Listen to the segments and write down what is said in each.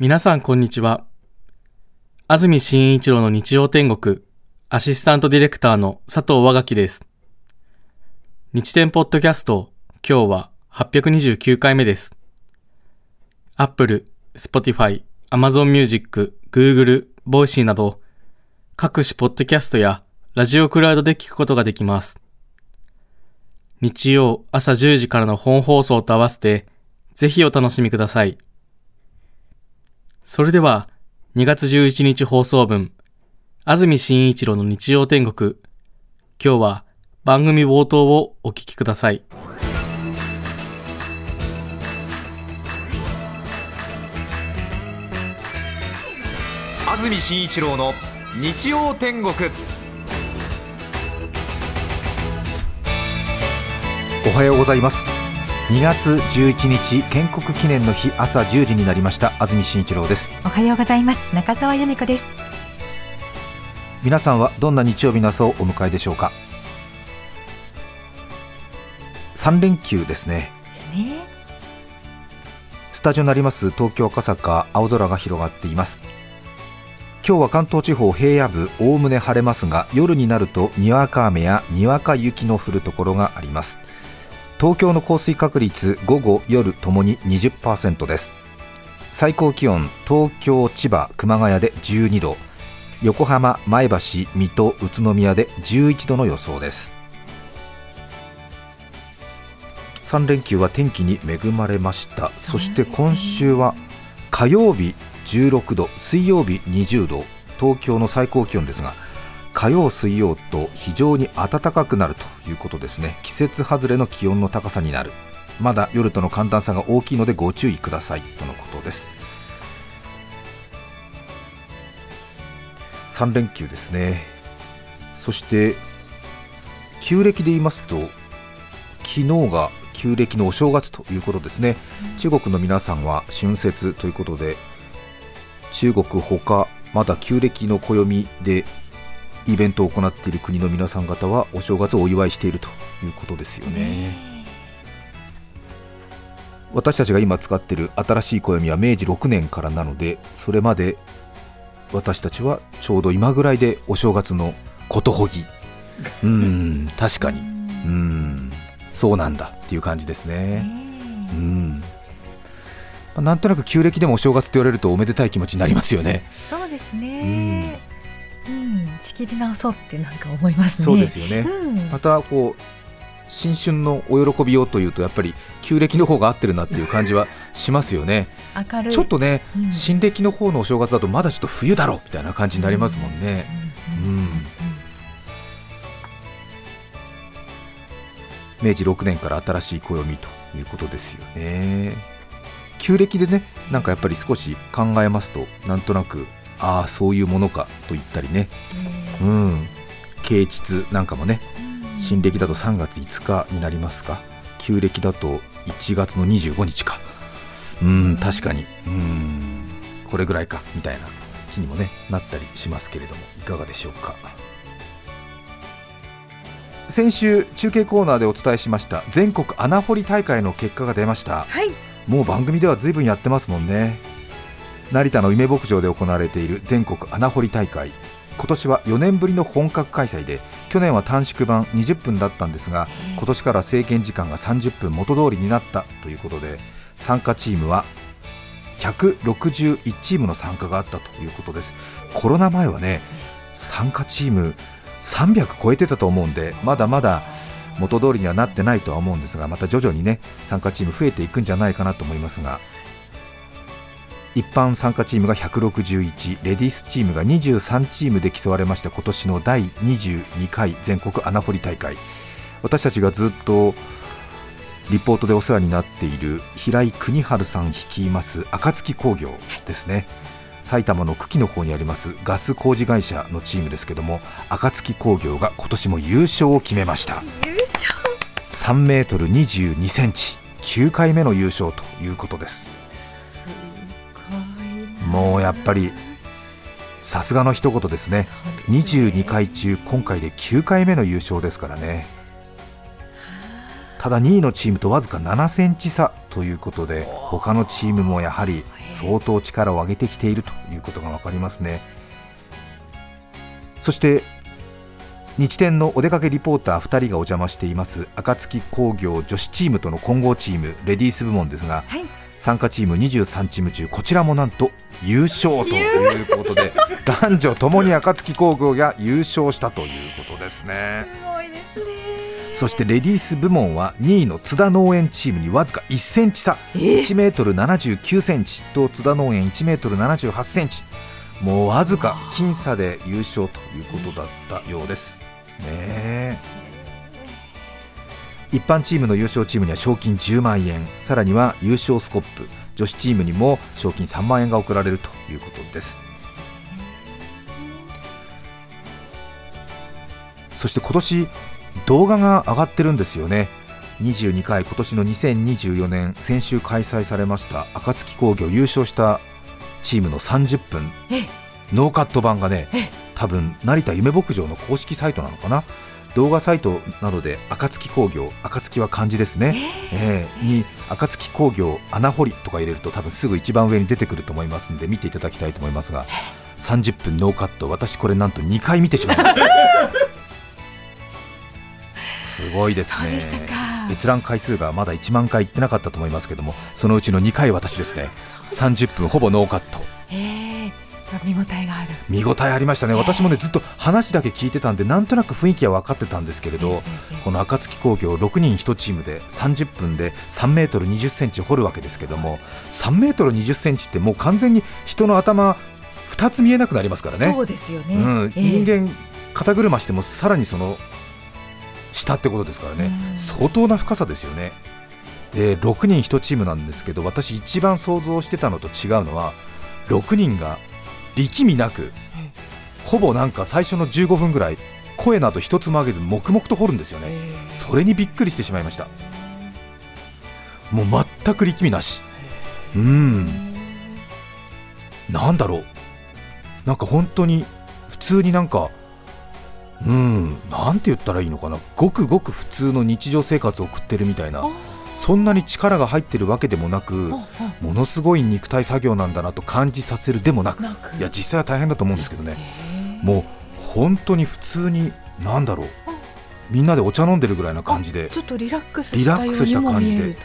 皆さんこんにちは。安住紳一郎の日曜天国、アシスタントディレクターの佐藤和垣です。日天ポッドキャスト、今日は829回目です。 Apple、Spotify、Amazon Music、Google、Voicy など各種ポッドキャストやラジオクラウドで聞くことができます。日曜朝10時からの本放送と合わせてぜひお楽しみください。それでは2月11日放送分、安住紳一郎の日曜天国、今日は番組冒頭をお聞きください。安住紳一郎の日曜天国。おはようございます。2月11日建国記念の日、朝10時になりました。安住紳一郎です。おはようございます。中澤由美子です。皆さんはどんな日曜日の朝をお迎えでしょうか。3連休ですね。スタジオになります東京赤坂、青空が広がっています。今日は関東地方平野部おおむね晴れますが、夜になるとにわか雨やにわか雪の降るところがあります。東京の降水確率、午後夜ともに 20% です。最高気温、東京、千葉、熊谷で12度、横浜、前橋、水戸、宇都宮で11度の予想です。3連休は天気に恵まれました。そして今週は火曜日16度、水曜日20度、東京の最高気温ですが、火曜水曜と非常に暖かくなるということですね。季節外れの気温の高さになる。まだ夜との寒暖差が大きいのでご注意くださいとのことです。3連休ですね。そして旧暦で言いますと、昨日が旧暦のお正月ということですね。中国の皆さんは春節ということで、中国ほかまだ旧暦の暦でイベントを行っている国の皆さん方はお正月をお祝いしているということですよね。私たちが今使っている新しい暦は明治6年からなので、それまで私たちはちょうど今ぐらいでお正月のことほぎ、確かに、そうなんだっていう感じですね。なんとなく旧暦でもお正月と言われるとおめでたい気持ちになりますよね。そうですね。仕切り直そうってなんか思いますね。そうですよね、またこう新春のお喜びをというと、やっぱり旧暦の方が合ってるなっていう感じはしますよね。明るいちょっとね、新暦の方のお正月だとまだちょっと冬だろみたいな感じになりますもんね。明治6年から新しい暦ということですよね。旧暦でね、なんかやっぱり少し考えますと、なんとなくああそういうものかと言ったりね、啓蟄なんかもね、新暦だと3月5日になりますか、旧暦だと1月の25日か、確かに、これぐらいかみたいな日にもねなったりしますけれども、いかがでしょうか。先週中継コーナーでお伝えしました全国穴掘り大会の結果が出ました。もう番組では随分やってますもんね。成田の梅牧場で行われている全国穴掘り大会、今年は4年ぶりの本格開催で、去年は短縮版20分だったんですが、今年から制限時間が30分元通りになったということで、参加チームは161チームの参加があったということです。コロナ前はね、参加チーム300超えてたと思うんで、まだまだ元通りにはなってないとは思うんですが、また徐々にね参加チーム増えていくんじゃないかなと思いますが、一般参加チームが161、レディースチームが23チームで競われました。今年の第22回全国穴掘り大会、私たちがずっとリポートでお世話になっている平井邦治さん率います暁工業ですね、埼玉の久喜の方にありますガス工事会社のチームですけども、暁工業が今年も優勝を決めました。優勝、3m22cm、9回目の優勝ということです。もうやっぱりさすがの一言ですね。22回中今回で9回目の優勝ですからね。ただ2位のチームとわずか7センチ差ということで、他のチームもやはり相当力を上げてきているということが分かりますね。そして日天のお出かけリポーター2人がお邪魔しています暁工業女子チームとの混合チームレディース部門ですが、はい、参加チーム23チーム中こちらもなんと優勝ということで男女ともに暁工業が優勝したということですね。すごいですね。そしてレディース部門は2位の津田農園チームにわずか1センチ差、1メートル79センチと津田農園1メートル78センチ、もうわずか僅差で優勝ということだったようですね。一般チームの優勝チームには賞金10万円、さらには優勝スコップ、女子チームにも賞金3万円が贈られるということです。そして今年動画が上がってるんですよね。22回今年の2024年先週開催されました暁工業優勝したチームの30分ノーカット版がね、多分成田夢牧場の公式サイトなのかな、動画サイトなどで暁工業、暁は漢字ですね、に暁工業穴掘りとか入れると多分すぐ一番上に出てくると思いますので見ていただきたいと思いますが、30分ノーカット、私これなんと2回見てしまいましたすごいですね。閲覧回数がまだ1万回いってなかったと思いますけども、そのうちの2回私ですね、30分ほぼノーカット、見応えがある、見応えありましたね。私もねずっと話だけ聞いてたんでなんとなく雰囲気は分かってたんですけれど、この暁工業6人1チームで30分で3メートル20センチ掘るわけですけども、3メートル20センチってもう完全に人の頭2つ見えなくなりますからね。そうですよね、人間肩車してもさらにその下ってことですからね、相当な深さですよね。で6人1チームなんですけど、私一番想像してたのと違うのは6人が力みなくほぼなんか最初の15分ぐらい声など一つも上げず黙々と掘るんですよね。それにびっくりしてしまいました。もう全く力みなし、なんだろう、なんか本当に普通になんかなんて言ったらいいのかな、ごくごく普通の日常生活を送ってるみたいな、そんなに力が入ってるわけでもなく、ものすごい肉体作業なんだなと感じさせるでもなく、いや実際は大変だと思うんですけどね、もう本当に普通になんだろう、みんなでお茶飲んでるぐらいな感じでちょっとリラックスしたようにも見えると、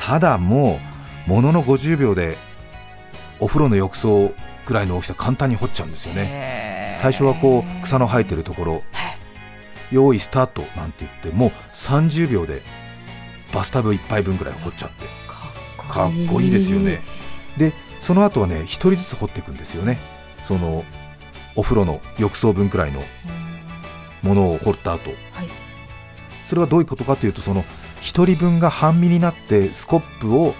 ただもうものの50秒でお風呂の浴槽くらいの大きさ簡単に掘っちゃうんですよね。最初はこう草の生えてるところ、用意スタートなんて言ってもう30秒でバスタブ1杯分ぐらい掘っちゃって、かっこいいですよね。でその後はね1人ずつ掘っていくんですよね。そのお風呂の浴槽分くらいのものを掘った後、それはどういうことかというと、その1人分が半身になってスコップを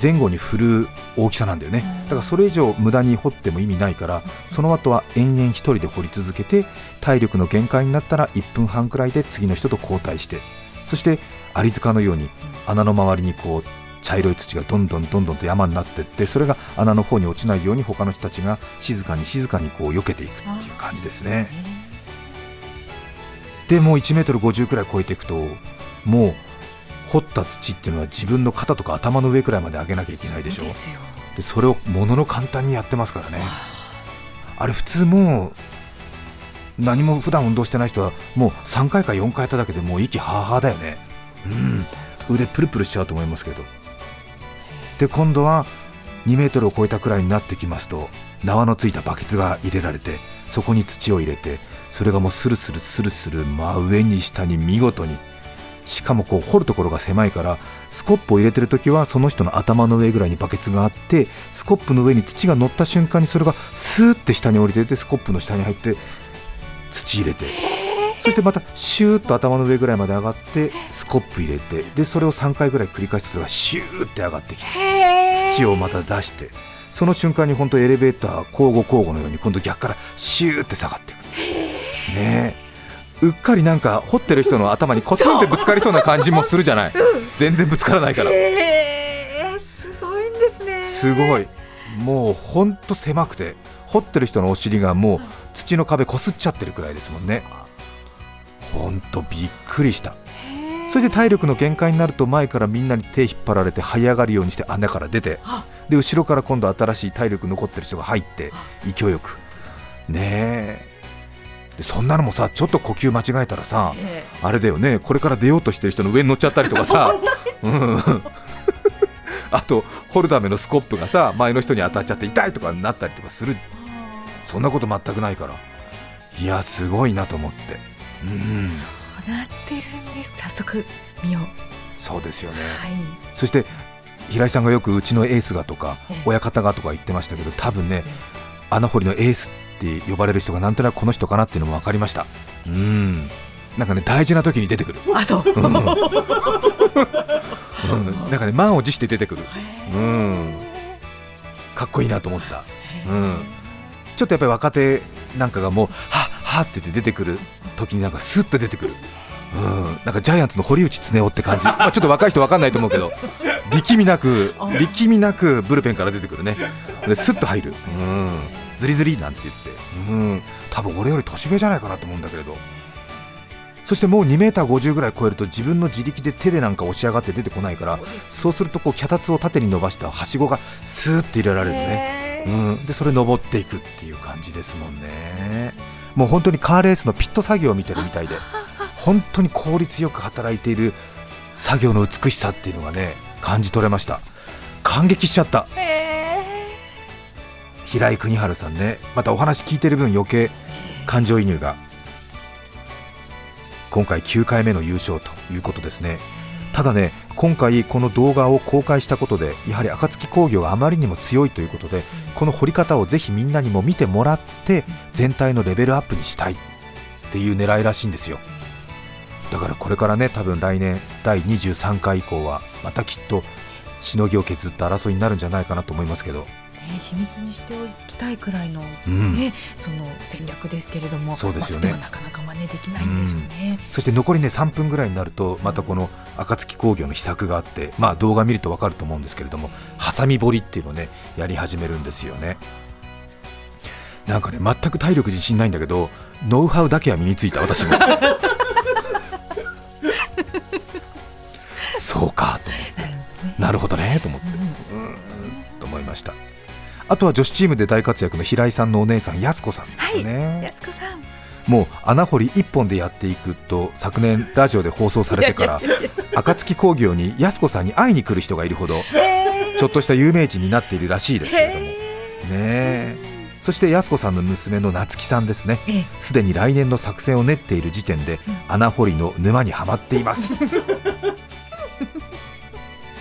前後に振る大きさなんだよね。だからそれ以上無駄に掘っても意味ないから、その後は延々1人で掘り続けて、体力の限界になったら1分半くらいで次の人と交代して、そしてアリ塚のように穴の周りにこう茶色い土がどんどんどんどんと山になっていって、それが穴の方に落ちないように他の人たちが静かに静かにこう避けていくっていう感じですね。でもう1メートル50くらい超えていくと、もう掘った土っていうのは自分の肩とか頭の上くらいまで上げなきゃいけないでしょ。でそれをものの簡単にやってますからね。あれ普通もう何も普段運動してない人はもう3回か4回やっただけでもう息ハーハーだよね。腕プルプルしちゃうと思いますけど。で今度は2メートルを超えたくらいになってきますと、縄のついたバケツが入れられて、そこに土を入れて、それがもうスルスルスルスル真上に下に見事に、しかもこう掘るところが狭いから、スコップを入れてるときはその人の頭の上ぐらいにバケツがあって、スコップの上に土が乗った瞬間にそれがスーって下に降りていて、スコップの下に入って土入れて、そしてまたシューッと頭の上ぐらいまで上がって、スコップ入れて、でそれを3回ぐらい繰り返して、それがシューって上がってきて、土をまた出して、その瞬間に本当エレベーター交互のように今度逆からシューって下がっていくねえ。うっかりなんか掘ってる人の頭にコツンってぶつかりそうな感じもするじゃない全然ぶつからないから、すごいんですね。すごい、もうほんと狭くて掘ってる人のお尻がもう土の壁こすっちゃってるくらいですもんね。ほんとびっくりした。それで体力の限界になると前からみんなに手引っ張られて這い上がるようにして穴から出て、で後ろから今度新しい体力残ってる人が入って勢いよくねえ。でそんなのもさ、ちょっと呼吸間違えたらさ、あれだよね、これから出ようとしてる人の上に乗っちゃったりとかさあと掘るためのスコップがさ前の人に当たっちゃって痛いとかになったりとかする。そんなこと全くないから、いやすごいなと思って、うん、そうなってるんです。早速見よう。そうですよね、はい、そして平井さんがよくうちのエースがとか親方がとか言ってましたけど、多分ね穴掘りのエースって呼ばれる人がなんとなくこの人かなっていうのも分かりました。うん、なんかね大事な時に出てくる。あ、そう、うんうん、なんかね満を持して出てくる、うん、かっこいいなと思った、うん、ちょっとやっぱり若手なんかがもうはっはって出てくる時になんかスッと出てくる、うん、なんかジャイアンツの堀内恒雄って感じ、まあ、ちょっと若い人分かんないと思うけど力みなくブルペンから出てくるね。でスッと入る、うん、ズリズリなんて言って、うん、多分俺より年上じゃないかなと思うんだけれど、そしてもう 2m50 ぐらい超えると自分の自力で手でなんか押し上がって出てこないから、そうするとこう脚立を縦に伸ばしたはしごがスーッと入れられるね、うん、でそれ登っていくっていう感じですもんね。もう本当にカーレースのピット作業を見てるみたいで、本当に効率よく働いている作業の美しさっていうのがね感じ取れました。感激しちゃった、平井邦治さんね、またお話聞いてる分余計感情移入が。今回9回目の優勝ということですね。ただね、今回この動画を公開したことでやはり暁工業があまりにも強いということで、この掘り方をぜひみんなにも見てもらって全体のレベルアップにしたいっていう狙いらしいんですよ。だからこれからね、多分来年第23回以降はまたきっとしのぎを削った争いになるんじゃないかなと思いますけど、秘密にしておきたいくらいの、ね、うん、その戦略ですけれども、そうですよね、なかなか真似できないんでしょうね、うん、そして残り、ね、3分ぐらいになるとまたこの暁工業の秘策があって、まあ、動画見ると分かると思うんですけれども、ハサミ掘りっていうのを、ね、やり始めるんですよね。なんかね全く体力自信ないんだけどノウハウだけは身についた私もそうかと思って、なるほどねと思って、うんうん、と思いました。あとは女子チームで大活躍の平井さんのお姉さん安子さんですよね、はい、安子さんもう穴掘り一本でやっていくと昨年ラジオで放送されてから暁工業に安子さんに会いに来る人がいるほどちょっとした有名人になっているらしいですけれどもね。そして安子さんの娘の夏希さんですね、すでに来年の作戦を練っている時点で穴掘りの沼にはまっています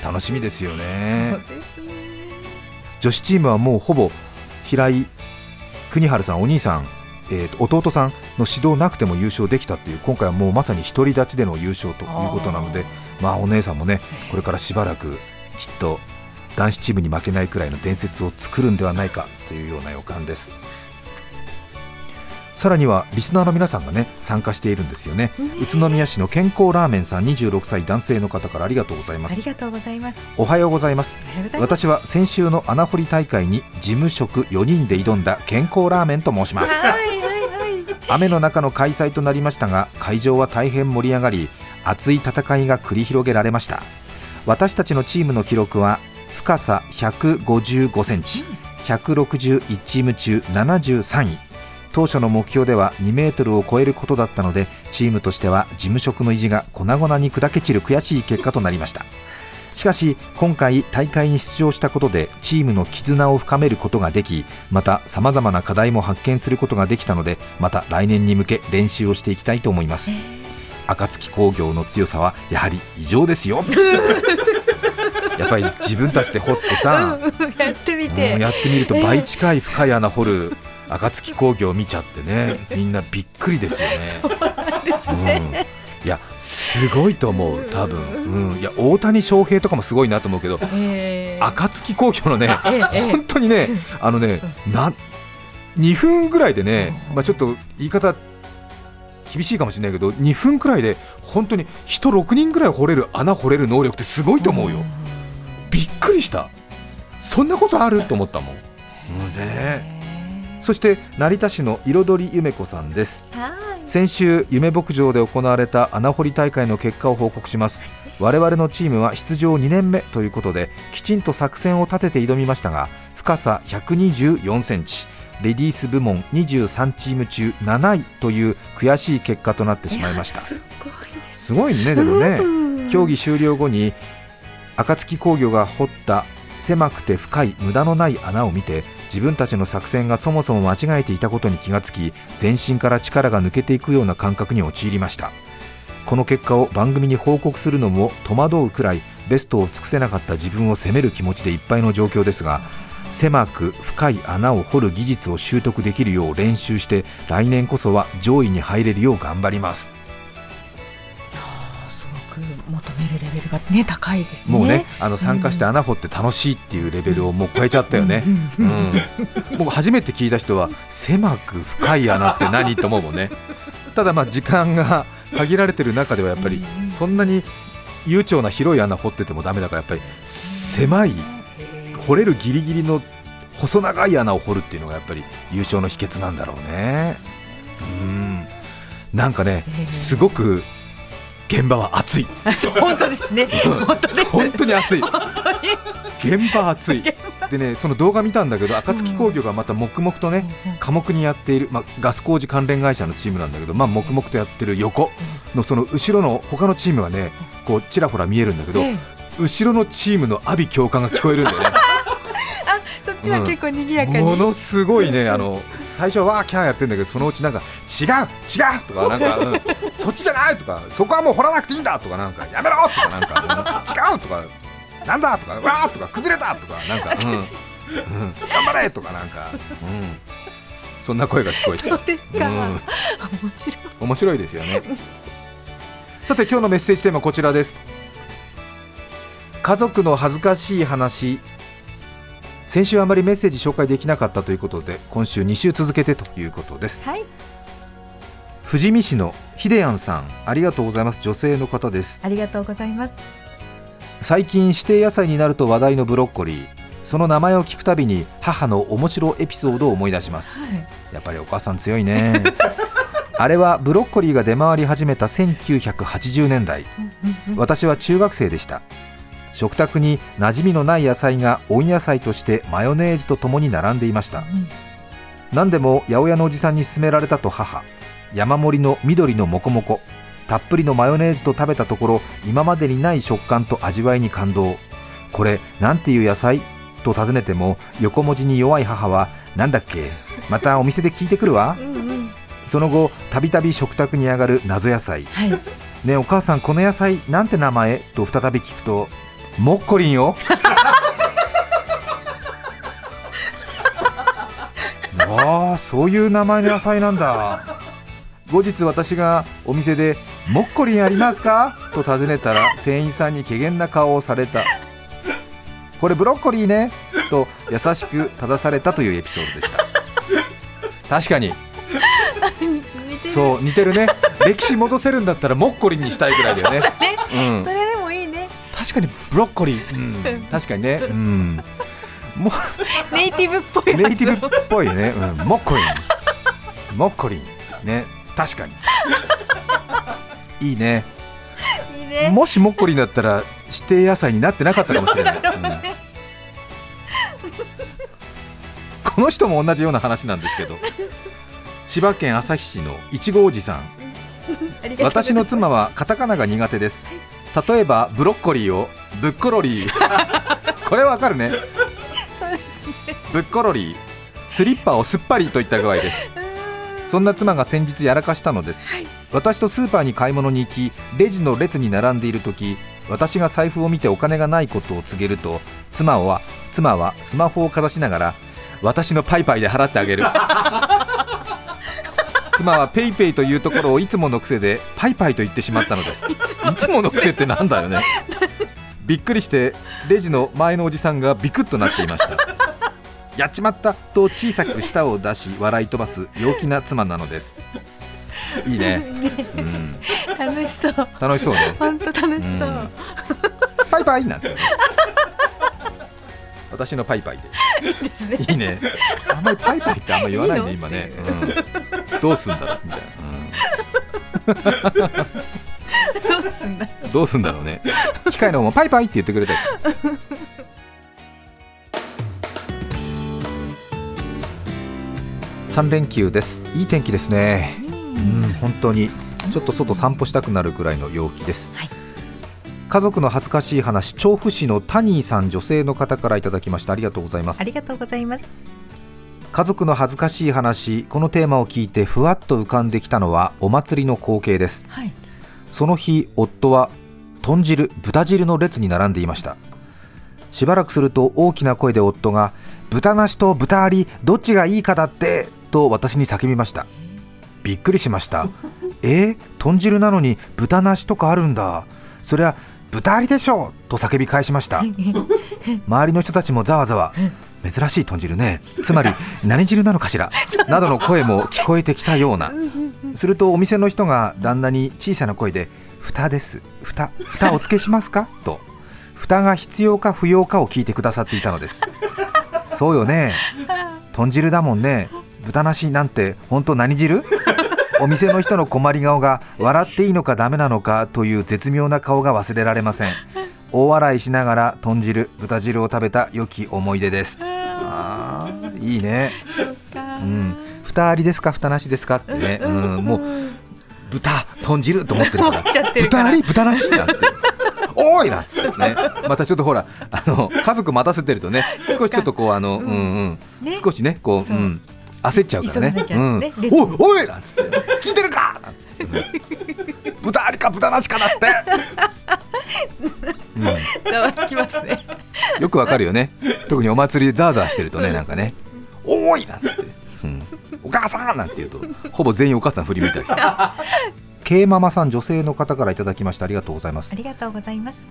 楽しみですよね。そうですね、女子チームはもうほぼ平井邦治さんお兄さん、弟さんの指導なくても優勝できたという、今回はもうまさに独り立ちでの優勝ということなので、まあ、お姉さんもねこれからしばらくきっと男子チームに負けないくらいの伝説を作るんではないかというような予感です。さらにはリスナーの皆さんがね参加しているんですよね。宇都宮市の健康ラーメンさん26歳男性の方からありがとうございます。ありがとうございます。おはようございます。私は先週の穴掘り大会に事務職4人で挑んだ健康ラーメンと申します。はいはいはい、雨の中の開催となりましたが会場は大変盛り上がり熱い戦いが繰り広げられました。私たちのチームの記録は深さ155センチ、161チーム中73位。当初の目標では2メートルを超えることだったのでチームとしては事務職の意地が粉々に砕け散る悔しい結果となりました。しかし今回大会に出場したことでチームの絆を深めることができ、またさまざまな課題も発見することができたので、また来年に向け練習をしていきたいと思います。暁工業の強さはやはり異常ですよやっぱり自分たちで掘ってさやってみると倍近い深い穴掘る暁工業を見ちゃってねみんなびっくりですよね。そうなんですね、うん、いやすごいと思う多分、うん、いや大谷翔平とかもすごいなと思うけど、暁工業のね、本当にねあのね2分ぐらいでね、まあ、ちょっと言い方厳しいかもしれないけど2分くらいで本当に人6人ぐらい掘れる穴掘れる能力ってすごいと思うよ。びっくりした、そんなことあると思ったもん、うんね。そして成田市の彩りゆめ子さんです。はい、先週夢牧場で行われた穴掘り大会の結果を報告します。我々のチームは出場2年目ということできちんと作戦を立てて挑みましたが、深さ124センチ、レディース部門23チーム中7位という悔しい結果となってしまいました。すごいねでもね、競技終了後に暁工業が掘った狭くて深い無駄のない穴を見て、自分たちの作戦がそもそも間違えていたことに気がつき、全身から力が抜けていくような感覚に陥りました。この結果を番組に報告するのも戸惑うくらいベストを尽くせなかった自分を責める気持ちでいっぱいの状況ですが、狭く深い穴を掘る技術を習得できるよう練習して、来年こそは上位に入れるよう頑張ります。求めるレベルが、ね、高いですね。もうね、参加して穴掘って楽しいっていうレベルをもう超えちゃったよね。僕初めて聞いた人は狭く深い穴って何と思うもんね。ただまあ時間が限られてる中ではやっぱりそんなに悠長な広い穴掘っててもダメだから、やっぱり狭い掘れるギリギリの細長い穴を掘るっていうのがやっぱり優勝の秘訣なんだろうね。なんかね、すごく現場は暑い。本当ですね。本当に暑い。現場暑い。でね、その動画見たんだけど、暁工業がまた黙々とね、寡黙にやっている、ガス工事関連会社のチームなんだけど、黙々とやってる横のその後ろの他のチームがね、こうちらほら見えるんだけど、後ろのチームの阿鼻教官が聞こえるんだよね。そっちは結構賑やかに、ものすごいね、最初はわーキャーやってるんだけど、そのうちなんか違う違うとか、なんか、そっちじゃないとか、そこはもう掘らなくていいんだとか、なんかやめろとか、なんか違うとか、なんだとか、わーとか、崩れたとか、なんか、頑張れとか、なんか、そんな声が聞こえてた。そうですか、面白い。面白いですよね。さて今日のメッセージテーマこちらです。家族の恥ずかしい話。先週あまりメッセージ紹介できなかったということで、今週2週続けてということです。はい、富士見市のひでやんさん、ありがとうございます。女性の方です。ありがとうございます。最近指定野菜になると話題のブロッコリー、その名前を聞くたびに母の面白エピソードを思い出します、やっぱりお母さん強いね。あれはブロッコリーが出回り始めた1980年代、私は中学生でした。食卓に馴染みのない野菜が温野菜としてマヨネーズとともに並んでいました。何でも八百屋のおじさんに勧められたと母、山盛りの緑のモコモコ、たっぷりのマヨネーズと食べたところ、今までにない食感と味わいに感動。これなんていう野菜と尋ねても、横文字に弱い母はなんだっけ、またお店で聞いてくるわ。その後たびたび食卓に上がる謎野菜、ねえお母さんこの野菜なんて名前と再び聞くと、モッコリンよ。ああ、そういう名前の野菜なんだ。後日私がお店でモッコリンありますかと尋ねたら、店員さんに怪訝な顔をされた。これブロッコリーねと優しく正されたというエピソードでした。確かにそう似てるね。歴史戻せるんだったらモッコリンにしたいくらいだよね。それでもいいね。確かにブロッコリー、確かにね、もうネイティブっぽい、ネイティブっぽいね、モッコリン、モッコリンね、確かにいいね。もしモッコリンだったら指定野菜になってなかったかもしれない、この人も同じような話なんですけど、千葉県旭市のいちごおじさん。私の妻はカタカナが苦手です。例えばブロッコリーをブッコロリー。これわかるね。そうですね。ブッコロリー、スリッパをすっぱりといった具合です。そんな妻が先日やらかしたのです、私とスーパーに買い物に行き、レジの列に並んでいるとき、私が財布を見てお金がないことを告げると、妻はスマホをかざしながら、私のパイパイで払ってあげる。妻はペイペイというところをいつもの癖でパイパイと言ってしまったのです。いつもの癖ってなんだよね。びっくりしてレジの前のおじさんがビクッとなっていました。やっちまったと小さく舌を出し笑い飛ばす陽気な妻なのです。いいね、楽しそう、楽しそうね、本当楽しそう、パイパイなんて、ね、私のパイパイでいいですね。いいね。あんまりパイパイってあんまり言わないね、今ね、どうすんだろうみたいな、どうすんだろうね。機械の方もパイパイって言ってくれたり3連休です。いい天気ですね。うん、本当にちょっと外散歩したくなるくらいの陽気です。はい、家族の恥ずかしい話、調布市のタニーさん、女性の方からいただきました。ありがとうございます。ありがとうございます。家族の恥ずかしい話、このテーマを聞いてふわっと浮かんできたのはお祭りの光景です。はい、その日夫は豚汁、豚汁の列に並んでいました。しばらくすると大きな声で夫が豚なしと豚ありどっちがいいかだってと私に叫びました。びっくりしました。豚汁なのに豚なしとかあるんだ、そりゃ豚ありでしょと叫び返しました。周りの人たちもざわざわ、珍しい豚汁ね、つまり何汁なのかしらなどの声も聞こえてきたような。するとお店の人が旦那に小さな声で蓋です、蓋お付けしますかと、蓋が必要か不要かを聞いてくださっていたのです。そうよね、豚汁だもんね、豚なしなんて本当何汁。お店の人の困り顔が笑っていいのかダメなのかという絶妙な顔が忘れられません。大笑いしながら豚汁、豚汁を食べた良き思い出です。あー、いいね。うん、蓋ありですか蓋なしですかってね、もう豚、豚汁と思ってるから豚あり豚なしなんて多いなっつってね。またちょっとほら家族待たせてるとね、少しちょっとこうね、少しねこう、焦っちゃうからね。おいなんつって聞いてるかなんつって、豚ありか豚なしかだってざわつきますね。よくわかるよね。特にお祭りでザーザーしてるとね、なんかね、おいなんつって、お母さんなんて言うとほぼ全員お母さん振り向いたりして。K ママさん、女性の方からいただきました。ありがとうございます。ありがとうございます。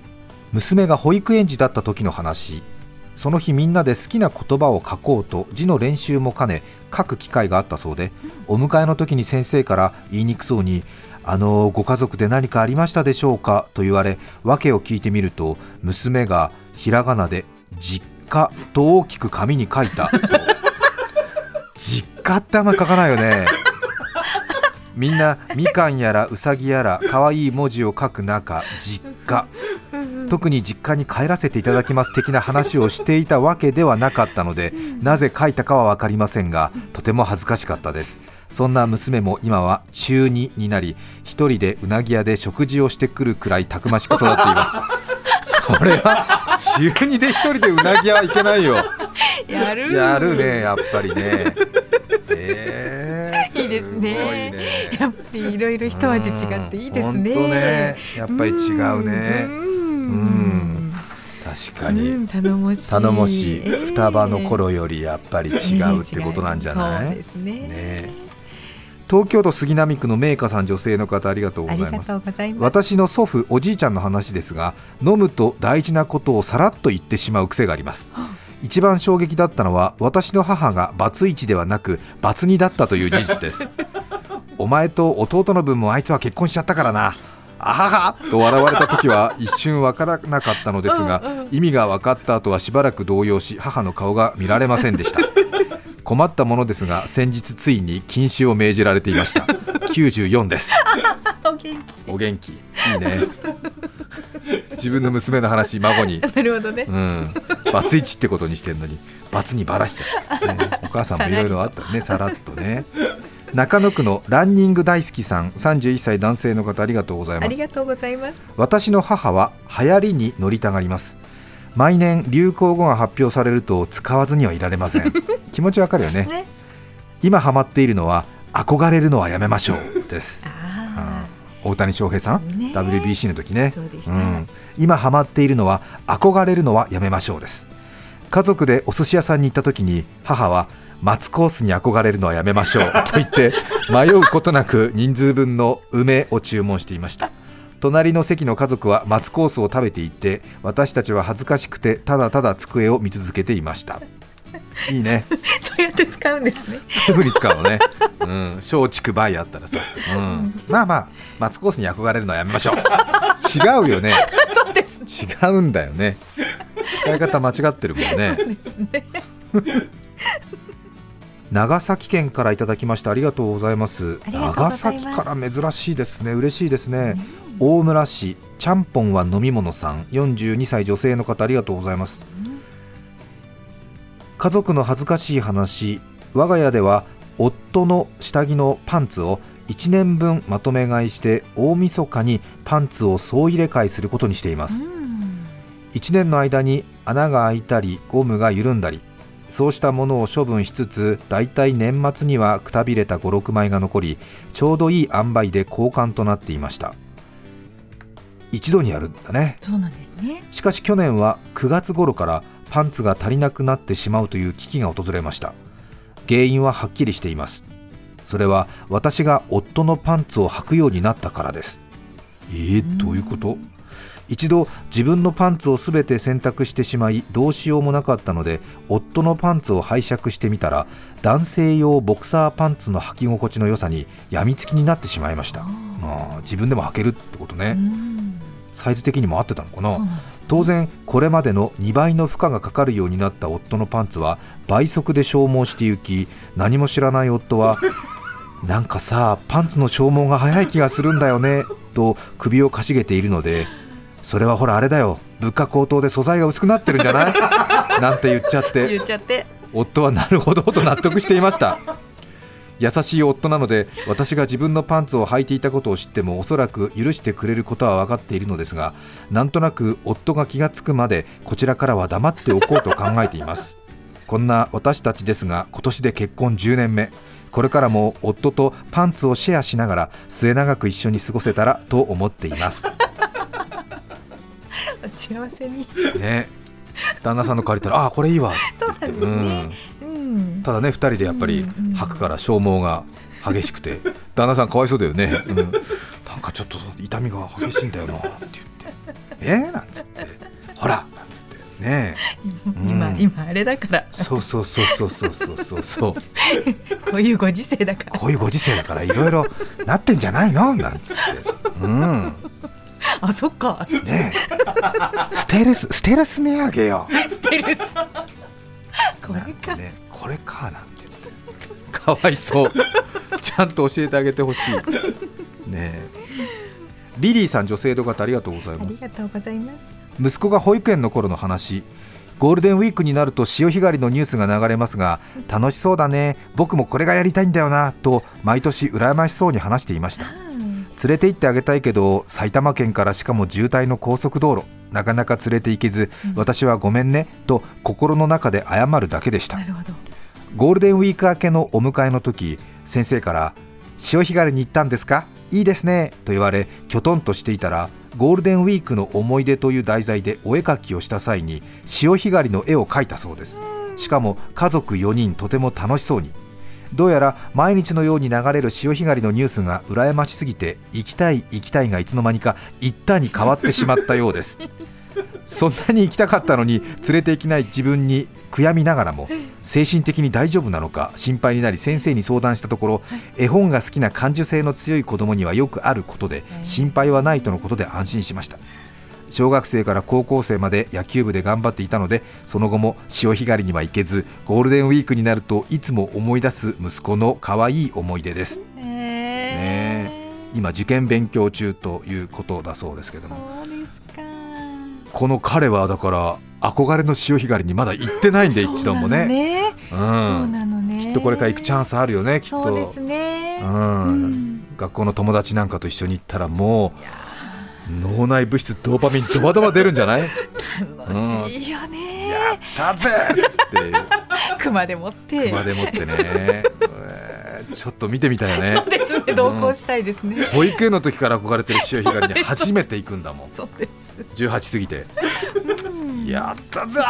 娘が保育園児だった時の話。その日みんなで好きな言葉を書こうと字の練習も兼ね書く機会があったそうで、お迎えの時に先生から言いにくそうにご家族で何かありましたでしょうかと言われ、訳を聞いてみると娘がひらがなで実家と大きく紙に書いたと。実家ってあんまり書かないよね。みんなみかんやらうさぎやらかわいい文字を書く中、実家、特に実家に帰らせていただきます的な話をしていたわけではなかったので、なぜ書いたかは分かりませんが、とても恥ずかしかったです。そんな娘も今は中2になり、一人でうなぎ屋で食事をしてくるくらいたくましく育っています。それは中2で一人でうなぎ屋はいけないよ。やるね、やっぱりね。いいですね。やっぱりいろいろ一味違っていいですね。本当ね、やっぱり違うね。確かに、頼もしい、双葉の頃よりやっぱり違うってことなんじゃない。そうですね。東京都杉並区のメーカーさん、女性の方、ありがとうございます。私の祖父、おじいちゃんの話ですが、飲むと大事なことをさらっと言ってしまう癖があります。一番衝撃だったのは、私の母がバツ1ではなくバツ2だったという事実です。お前と弟の分もあいつは結婚しちゃったからな、あははと笑われた時は一瞬わからなかったのですが、意味が分かった後はしばらく動揺し、母の顔が見られませんでした。困ったものですが、先日ついに禁酒を命じられていました。94です。お元気。いいね。自分の娘の話、孫に。なるほどね。バツイチってことにしてるのにバツにばらしちゃう、お母さんもいろいろあったね、さらっとね。中野区のランニング大好きさん、31歳男性の方、ありがとうございます。ありがとうございます。私の母は流行りに乗りたがります。毎年流行語が発表されると使わずにはいられません。気持ちわかるよ ね。今ハマっているのは憧れるのはやめましょうです。大谷翔平さん、WBC の時ね。そうでした。今ハマっているのは憧れるのはやめましょうです。家族でお寿司屋さんに行った時に、母はマツコースに憧れるのはやめましょうと言って迷うことなく人数分の梅を注文していました。隣の席の家族はマツコースを食べていて、私たちは恥ずかしくてただただ机を見続けていました。いいね。そうやって使うんですね。そういう風に使うのね。松竹梅あったらさ、まあマツコースに憧れるのはやめましょう。違うよね。そうですね。違うんだよね。使い方間違ってるもんね。そうですね。長崎県からいただきました。ありがとうございます。長崎から珍しいですね。嬉しいですね。大村市ちゃんぽんは飲み物さん、42歳女性の方、ありがとうございます。家族の恥ずかしい話、我が家では夫の下着のパンツを1年分まとめ買いして大晦日にパンツを総入れ替えすることにしています。1年の間に穴が開いたりゴムが緩んだり、そうしたものを処分しつつ、だいたい年末にはくたびれた 5,6 枚が残り、ちょうどいい塩梅で交換となっていました。一度にやるんだね。そうなんですね。しかし去年は9月頃からパンツが足りなくなってしまうという危機が訪れました。原因ははっきりしています。それは私が夫のパンツを履くようになったからです。どういうこと？一度自分のパンツをすべて洗濯してしまい、どうしようもなかったので夫のパンツを拝借してみたら、男性用ボクサーパンツの履き心地の良さにやみつきになってしまいました。自分でも履けるってことね。サイズ的にも合ってたのかな。当然これまでの2倍の負荷がかかるようになった夫のパンツは倍速で消耗してゆき、何も知らない夫はなんかさ、パンツの消耗が早い気がするんだよねと首をかしげているので、それはほらあれだよ、物価高騰で素材が薄くなってるんじゃないなんて言っちゃって夫はなるほどと納得していました。優しい夫なので、私が自分のパンツを履いていたことを知ってもおそらく許してくれることは分かっているのですが、なんとなく夫が気がつくまでこちらからは黙っておこうと考えています。こんな私たちですが、今年で結婚10年目、これからも夫とパンツをシェアしながら末永く一緒に過ごせたらと思っています幸せにね。旦那さんの借りたらああこれいいわそうなんですね、ただね、2人でやっぱり履くから消耗が激しくて、旦那さんかわいそうだよね、なんかちょっと痛みが激しいんだよなって言ってなんつってほらなんつってね、今あれだから、そうこういうご時世だからいろいろなってんじゃないのなんつって、あ、そっかねえステルス値上げよ、ステルスこれか、ね、これかなんて言ってかわいそうちゃんと教えてあげてほしいねえ。リリーさん、女性の方、ありがとうございます。ありがとうございます。息子が保育園の頃の話、ゴールデンウィークになると潮干狩りのニュースが流れますが、楽しそうだね、僕もこれがやりたいんだよなと毎年羨ましそうに話していました。連れて行ってあげたいけど、埼玉県からしかも渋滞の高速道路、なかなか連れて行けず、私はごめんねと心の中で謝るだけでした。なるほど。ゴールデンウィーク明けのお迎えの時、先生から潮干狩りに行ったんですか、いいですねと言われ、きょとんとしていたら、ゴールデンウィークの思い出という題材でお絵描きをした際に潮干狩りの絵を描いたそうです。しかも家族4人、とても楽しそうに。どうやら毎日のように流れる潮干狩りのニュースが羨ましすぎて、行きたいがいつの間にか行ったに変わってしまったようですそんなに行きたかったのに連れて行けない自分に悔やみながらも、精神的に大丈夫なのか心配になり先生に相談したところ、絵本が好きな感受性の強い子供にはよくあることで、心配はないとのことで安心しました。小学生から高校生まで野球部で頑張っていたので、その後も潮干狩りには行けず、ゴールデンウィークになるといつも思い出す息子の可愛い思い出です、ね、今受験勉強中ということだそうですけども、そうですか。この彼はだから憧れの潮干狩りにまだ行ってないんで一度もね、そうなのね、きっとこれから行くチャンスあるよね、きっと。そうですね、学校の友達なんかと一緒に行ったらもう脳内物質ドーパミンドバドバ出るんじゃない楽しいよね、やったぜって熊でもってねちょっと見てみたいよね。そうですね、同行したいですね、保育園の時から憧れてる潮干狩りに初めて行くんだもん。そうです、18過ぎてやったぜ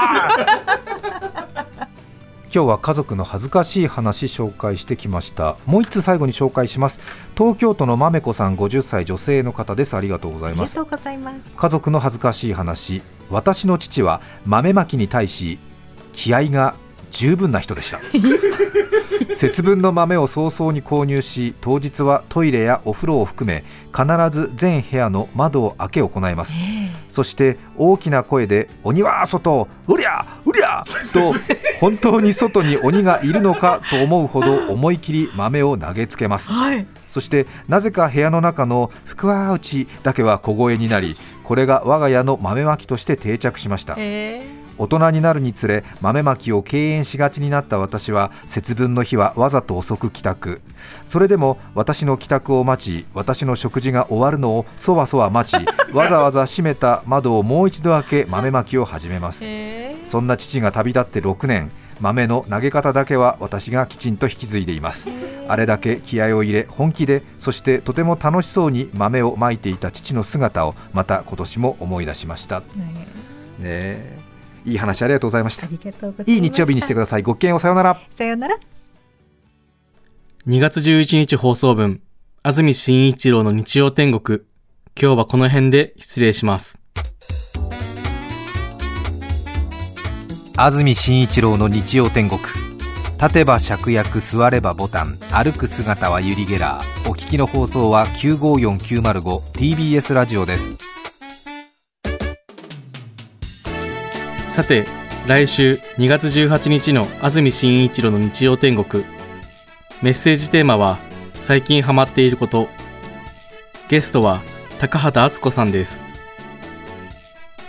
今日は家族の恥ずかしい話紹介してきました。もう一つ最後に紹介します。東京都のまめこさん、50歳女性の方です。ありがとうございます。家族の恥ずかしい話、私の父は豆まきに対し気合が十分な人でした節分の豆を早々に購入し、当日はトイレやお風呂を含め必ず全部屋の窓を開け行います。そして大きな声で鬼は外、うりゃうりゃと本当に外に鬼がいるのかと思うほど思い切り豆を投げつけます、はい、そしてなぜか部屋の中の福は内だけは小声になり、これが我が家の豆まきとして定着しました。大人になるにつれ豆まきを敬遠しがちになった私は、節分の日はわざと遅く帰宅。それでも私の帰宅を待ち、私の食事が終わるのをそわそわ待ち、わざわざ閉めた窓をもう一度開け豆まきを始めます。そんな父が旅立って6年、豆の投げ方だけは私がきちんと引き継いでいます。あれだけ気合を入れ、本気で、そしてとても楽しそうに豆をまいていた父の姿をまた今年も思い出しました。いい話ありがとうございました。いい日曜日にしてください。ごきげんよう。さよなら。さよなら。2月11日放送分、安住紳一郎の日曜天国、今日はこの辺で失礼します。安住紳一郎の日曜天国、立てば芍薬、座ればボタン、歩く姿はユリ・ゲラー。お聞きの放送は 954-905 TBS ラジオです。さて、来週2月18日の安住紳一郎の日曜天国、メッセージテーマは最近ハマっていること。ゲストは高畑敦子さんです。